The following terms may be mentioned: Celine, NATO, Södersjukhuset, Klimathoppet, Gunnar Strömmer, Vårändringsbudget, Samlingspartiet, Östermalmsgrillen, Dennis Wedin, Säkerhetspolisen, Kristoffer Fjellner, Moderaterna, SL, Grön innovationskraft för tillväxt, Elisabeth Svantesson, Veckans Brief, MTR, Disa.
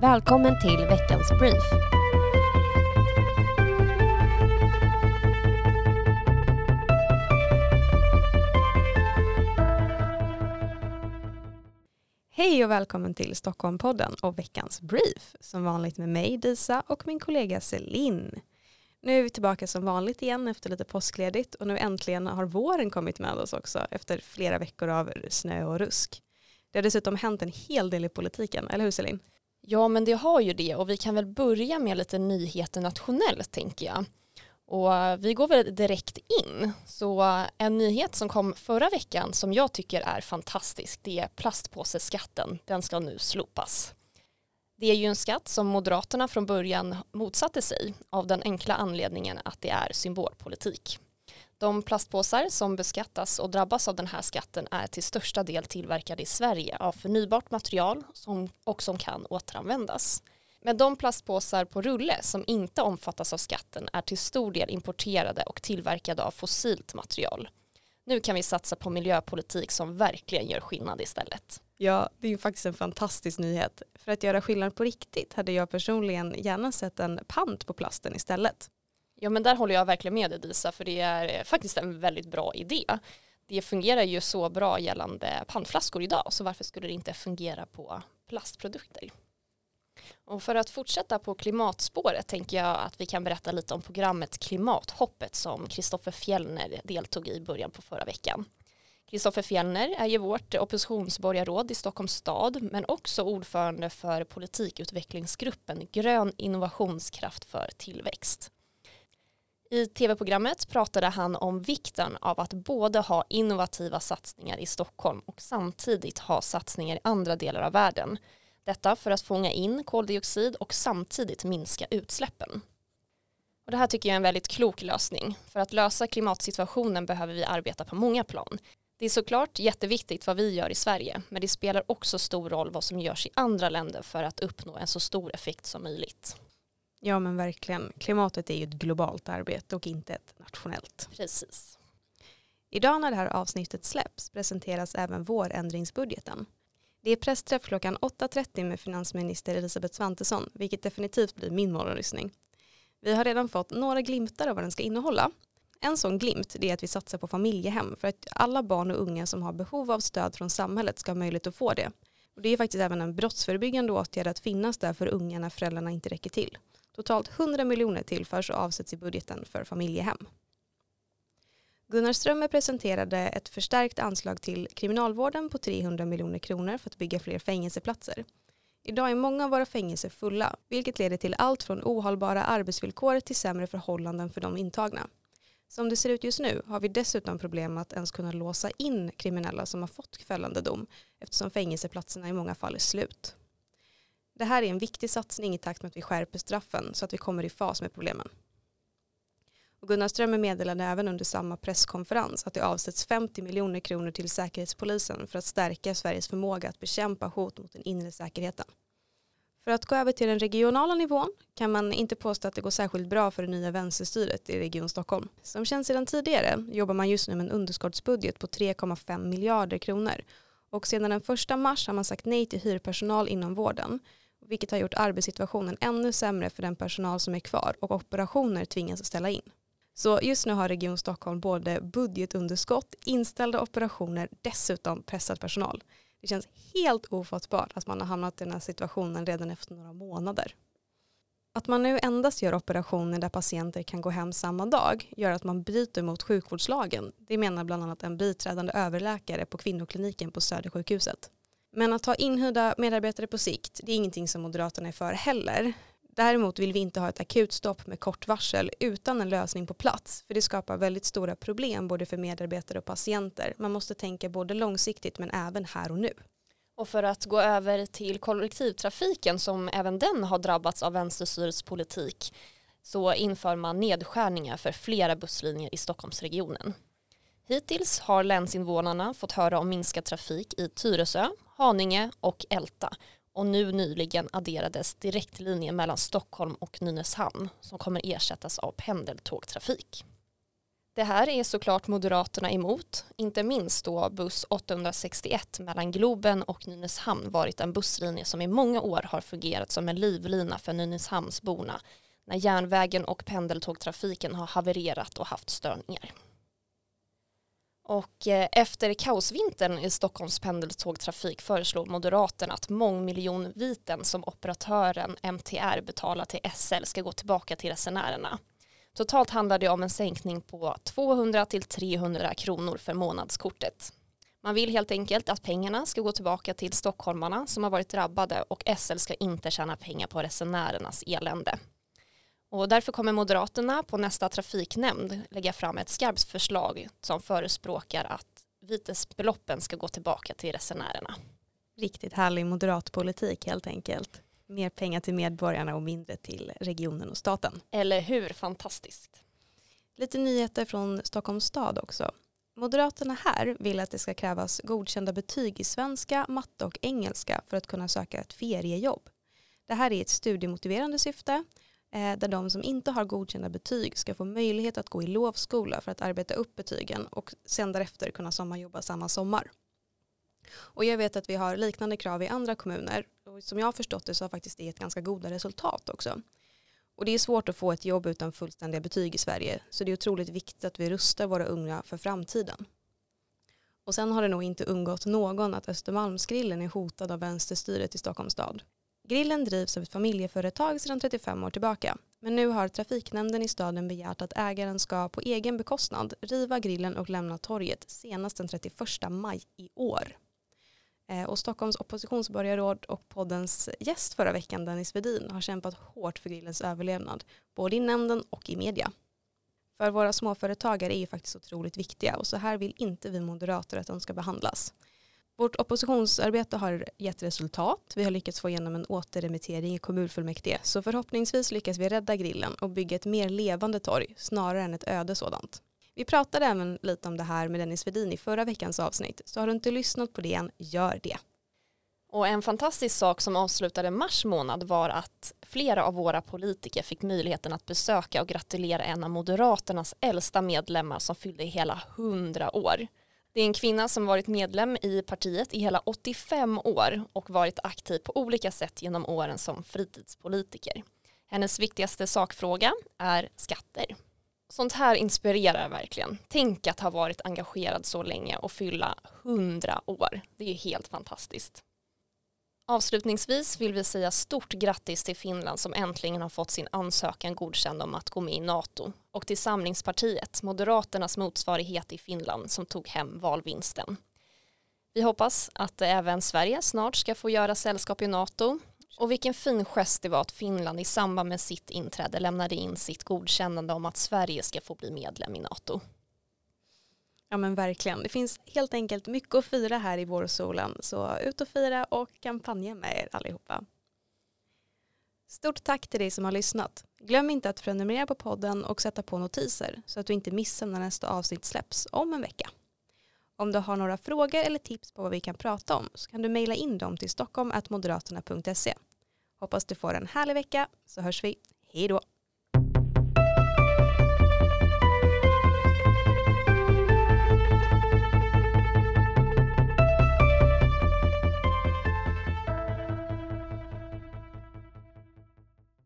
Välkommen till Veckans Brief. Hej och välkommen till Stockholmpodden och Veckans Brief. Som vanligt med mig Disa och min kollega Celine. Nu är vi tillbaka som vanligt igen efter lite påskledigt och nu äntligen har våren kommit med oss också efter flera veckor av snö och rusk. Det har dessutom hänt en hel del i politiken, eller hur Celine? Ja, men det har ju det och vi kan väl börja med lite nyheter nationellt tänker jag. Och vi går väl direkt in. Så en nyhet som kom förra veckan som jag tycker är fantastisk, det är plastpåseskatten. Den ska nu slopas. Det är ju en skatt som Moderaterna från början motsatte sig av den enkla anledningen att det är symbolpolitik. De plastpåsar som beskattas och drabbas av den här skatten är till största del tillverkade i Sverige av förnybart material som kan återanvändas. Men de plastpåsar på rulle som inte omfattas av skatten är till stor del importerade och tillverkade av fossilt material. Nu kan vi satsa på miljöpolitik som verkligen gör skillnad istället. Ja, det är ju faktiskt en fantastisk nyhet. För att göra skillnad på riktigt hade jag personligen gärna sett en pant på plasten istället. Ja, men där håller jag verkligen med dig Disa, för det är faktiskt en väldigt bra idé. Det fungerar ju så bra gällande pantflaskor idag, så varför skulle det inte fungera på plastprodukter? Och för att fortsätta på klimatspåret tänker jag att vi kan berätta lite om programmet Klimathoppet som Kristoffer Fjellner deltog i början på förra veckan. Kristoffer Fjellner är ju vårt oppositionsborgarråd i Stockholms stad men också ordförande för politikutvecklingsgruppen Grön innovationskraft för tillväxt. I tv-programmet pratade han om vikten av att både ha innovativa satsningar i Stockholm och samtidigt ha satsningar i andra delar av världen. Detta för att fånga in koldioxid och samtidigt minska utsläppen. Och det här tycker jag är en väldigt klok lösning. För att lösa klimatsituationen behöver vi arbeta på många plan. Det är såklart jätteviktigt vad vi gör i Sverige, men det spelar också stor roll vad som görs i andra länder för att uppnå en så stor effekt som möjligt. Ja men verkligen, klimatet är ju ett globalt arbete och inte ett nationellt. Precis. Idag när det här avsnittet släpps presenteras även vårändringsbudgeten. Det är pressträff klockan 8:30 med finansminister Elisabeth Svantesson, vilket definitivt blir min morgonlyssning. Vi har redan fått några glimtar av vad den ska innehålla. En sån glimt är att vi satsar på familjehem för att alla barn och unga som har behov av stöd från samhället ska ha möjlighet att få det. Och det är faktiskt även en brottsförebyggande åtgärd att finnas där för unga när föräldrarna inte räcker till. Totalt 100 miljoner tillförs och avsätts i budgeten för familjehem. Gunnar Strömmer presenterade ett förstärkt anslag till kriminalvården på 300 miljoner kronor för att bygga fler fängelseplatser. Idag är många av våra fängelser fulla, vilket leder till allt från ohållbara arbetsvillkor till sämre förhållanden för de intagna. Som det ser ut just nu har vi dessutom problem att ens kunna låsa in kriminella som har fått fällande dom eftersom fängelseplatserna i många fall är slut. Det här är en viktig satsning i takt med att vi skärper straffen så att vi kommer i fas med problemen. Och Gunnar Strömmer meddelade även under samma presskonferens att det avsätts 50 miljoner kronor till Säkerhetspolisen för att stärka Sveriges förmåga att bekämpa hot mot den inre säkerheten. För att gå över till den regionala nivån kan man inte påstå att det går särskilt bra för det nya vänsterstyret i Region Stockholm. Som känns sedan tidigare jobbar man just nu med en underskottsbudget på 3,5 miljarder kronor. Och sedan den 1 mars har man sagt nej till hyrpersonal inom vården. Vilket har gjort arbetssituationen ännu sämre för den personal som är kvar och operationer tvingas att ställa in. Så just nu har Region Stockholm både budgetunderskott, inställda operationer, dessutom pressad personal. Det känns helt ofattbart att man har hamnat i den här situationen redan efter några månader. Att man nu endast gör operationer där patienter kan gå hem samma dag gör att man bryter mot sjukvårdslagen. Det menar bland annat en biträdande överläkare på kvinnokliniken på Södersjukhuset. Men att ha inhyrda medarbetare på sikt, det är ingenting som Moderaterna är för heller. Däremot vill vi inte ha ett akut stopp med kort varsel utan en lösning på plats. För det skapar väldigt stora problem både för medarbetare och patienter. Man måste tänka både långsiktigt men även här och nu. Och för att gå över till kollektivtrafiken som även den har drabbats av vänsterstyrets politik så inför man nedskärningar för flera busslinjer i Stockholmsregionen. Hittills har länsinvånarna fått höra om minskad trafik i Tyresö, Haninge och Älta. Och nu nyligen adderades direktlinjen mellan Stockholm och Nynäshamn som kommer ersättas av pendeltågtrafik. Det här är såklart Moderaterna emot, inte minst då buss 861 mellan Globen och Nynäshamn varit en busslinje som i många år har fungerat som en livlina för Nynäshamnsborna när järnvägen och pendeltågtrafiken har havererat och haft störningar. Och efter kaosvintern i Stockholms pendeltågtrafik föreslår Moderaterna att mångmiljonviten som operatören MTR betalar till SL ska gå tillbaka till resenärerna. Totalt handlar det om en sänkning på 200-300 kronor för månadskortet. Man vill helt enkelt att pengarna ska gå tillbaka till stockholmarna som har varit drabbade och SL ska inte tjäna pengar på resenärernas elände. Och därför kommer Moderaterna på nästa trafiknämnd lägga fram ett skarpt förslag som förespråkar att vitesbeloppen ska gå tillbaka till resenärerna. Riktigt härlig moderatpolitik helt enkelt. Mer pengar till medborgarna och mindre till regionen och staten. Eller hur? Fantastiskt. Lite nyheter från Stockholms stad också. Moderaterna här vill att det ska krävas godkända betyg i svenska, matte och engelska för att kunna söka ett feriejobb. Det här är ett studiemotiverande syfte där de som inte har godkända betyg ska få möjlighet att gå i lovskola för att arbeta upp betygen och sen därefter kunna sommarjobba samma sommar. Och jag vet att vi har liknande krav i andra kommuner och som jag har förstått det så har faktiskt det ett ganska goda resultat också. Och det är svårt att få ett jobb utan fullständiga betyg i Sverige så det är otroligt viktigt att vi rustar våra unga för framtiden. Och sen har det nog inte undgått någon att Östermalmsgrillen är hotad av vänsterstyret i Stockholms stad. Grillen drivs av ett familjeföretag sedan 35 år tillbaka men nu har trafiknämnden i staden begärt att ägaren ska på egen bekostnad riva grillen och lämna torget senast den 31 maj i år. Och Stockholms oppositionsborgarråd och poddens gäst förra veckan, Dennis Wedin, har kämpat hårt för grillens överlevnad, både i nämnden och i media. För våra småföretagare är ju faktiskt otroligt viktiga och så här vill inte vi moderater att de ska behandlas. Vårt oppositionsarbete har gett resultat. Vi har lyckats få igenom en återremittering i kommunfullmäktige så förhoppningsvis lyckas vi rädda grillen och bygga ett mer levande torg snarare än ett öde sådant. Vi pratade även lite om det här med Dennis Wedin i förra veckans avsnitt. Så har du inte lyssnat på det än, gör det. Och en fantastisk sak som avslutade mars månad var att flera av våra politiker fick möjligheten att besöka och gratulera en av Moderaternas äldsta medlemmar som fyllde hela 100 år. Det är en kvinna som varit medlem i partiet i hela 85 år och varit aktiv på olika sätt genom åren som fritidspolitiker. Hennes viktigaste sakfråga är skatter. Sånt här inspirerar verkligen. Tänk att ha varit engagerad så länge och fylla 100 år. Det är ju helt fantastiskt. Avslutningsvis vill vi säga stort grattis till Finland som äntligen har fått sin ansökan godkänd om att gå med i NATO. Och till Samlingspartiet, Moderaternas motsvarighet i Finland som tog hem valvinsten. Vi hoppas att även Sverige snart ska få göra sällskap i NATO. Och vilken fin gest det var att Finland i samband med sitt inträde lämnade in sitt godkännande om att Sverige ska få bli medlem i NATO. Ja men verkligen, det finns helt enkelt mycket att fira här i vårsolen. Så ut och fira och kampanja med er allihopa. Stort tack till dig som har lyssnat. Glöm inte att prenumerera på podden och sätta på notiser så att du inte missar när nästa avsnitt släpps om en vecka. Om du har några frågor eller tips på vad vi kan prata om så kan du mejla in dem till stockholm@moderaterna.se. Hoppas du får en härlig vecka så hörs vi. Hej då!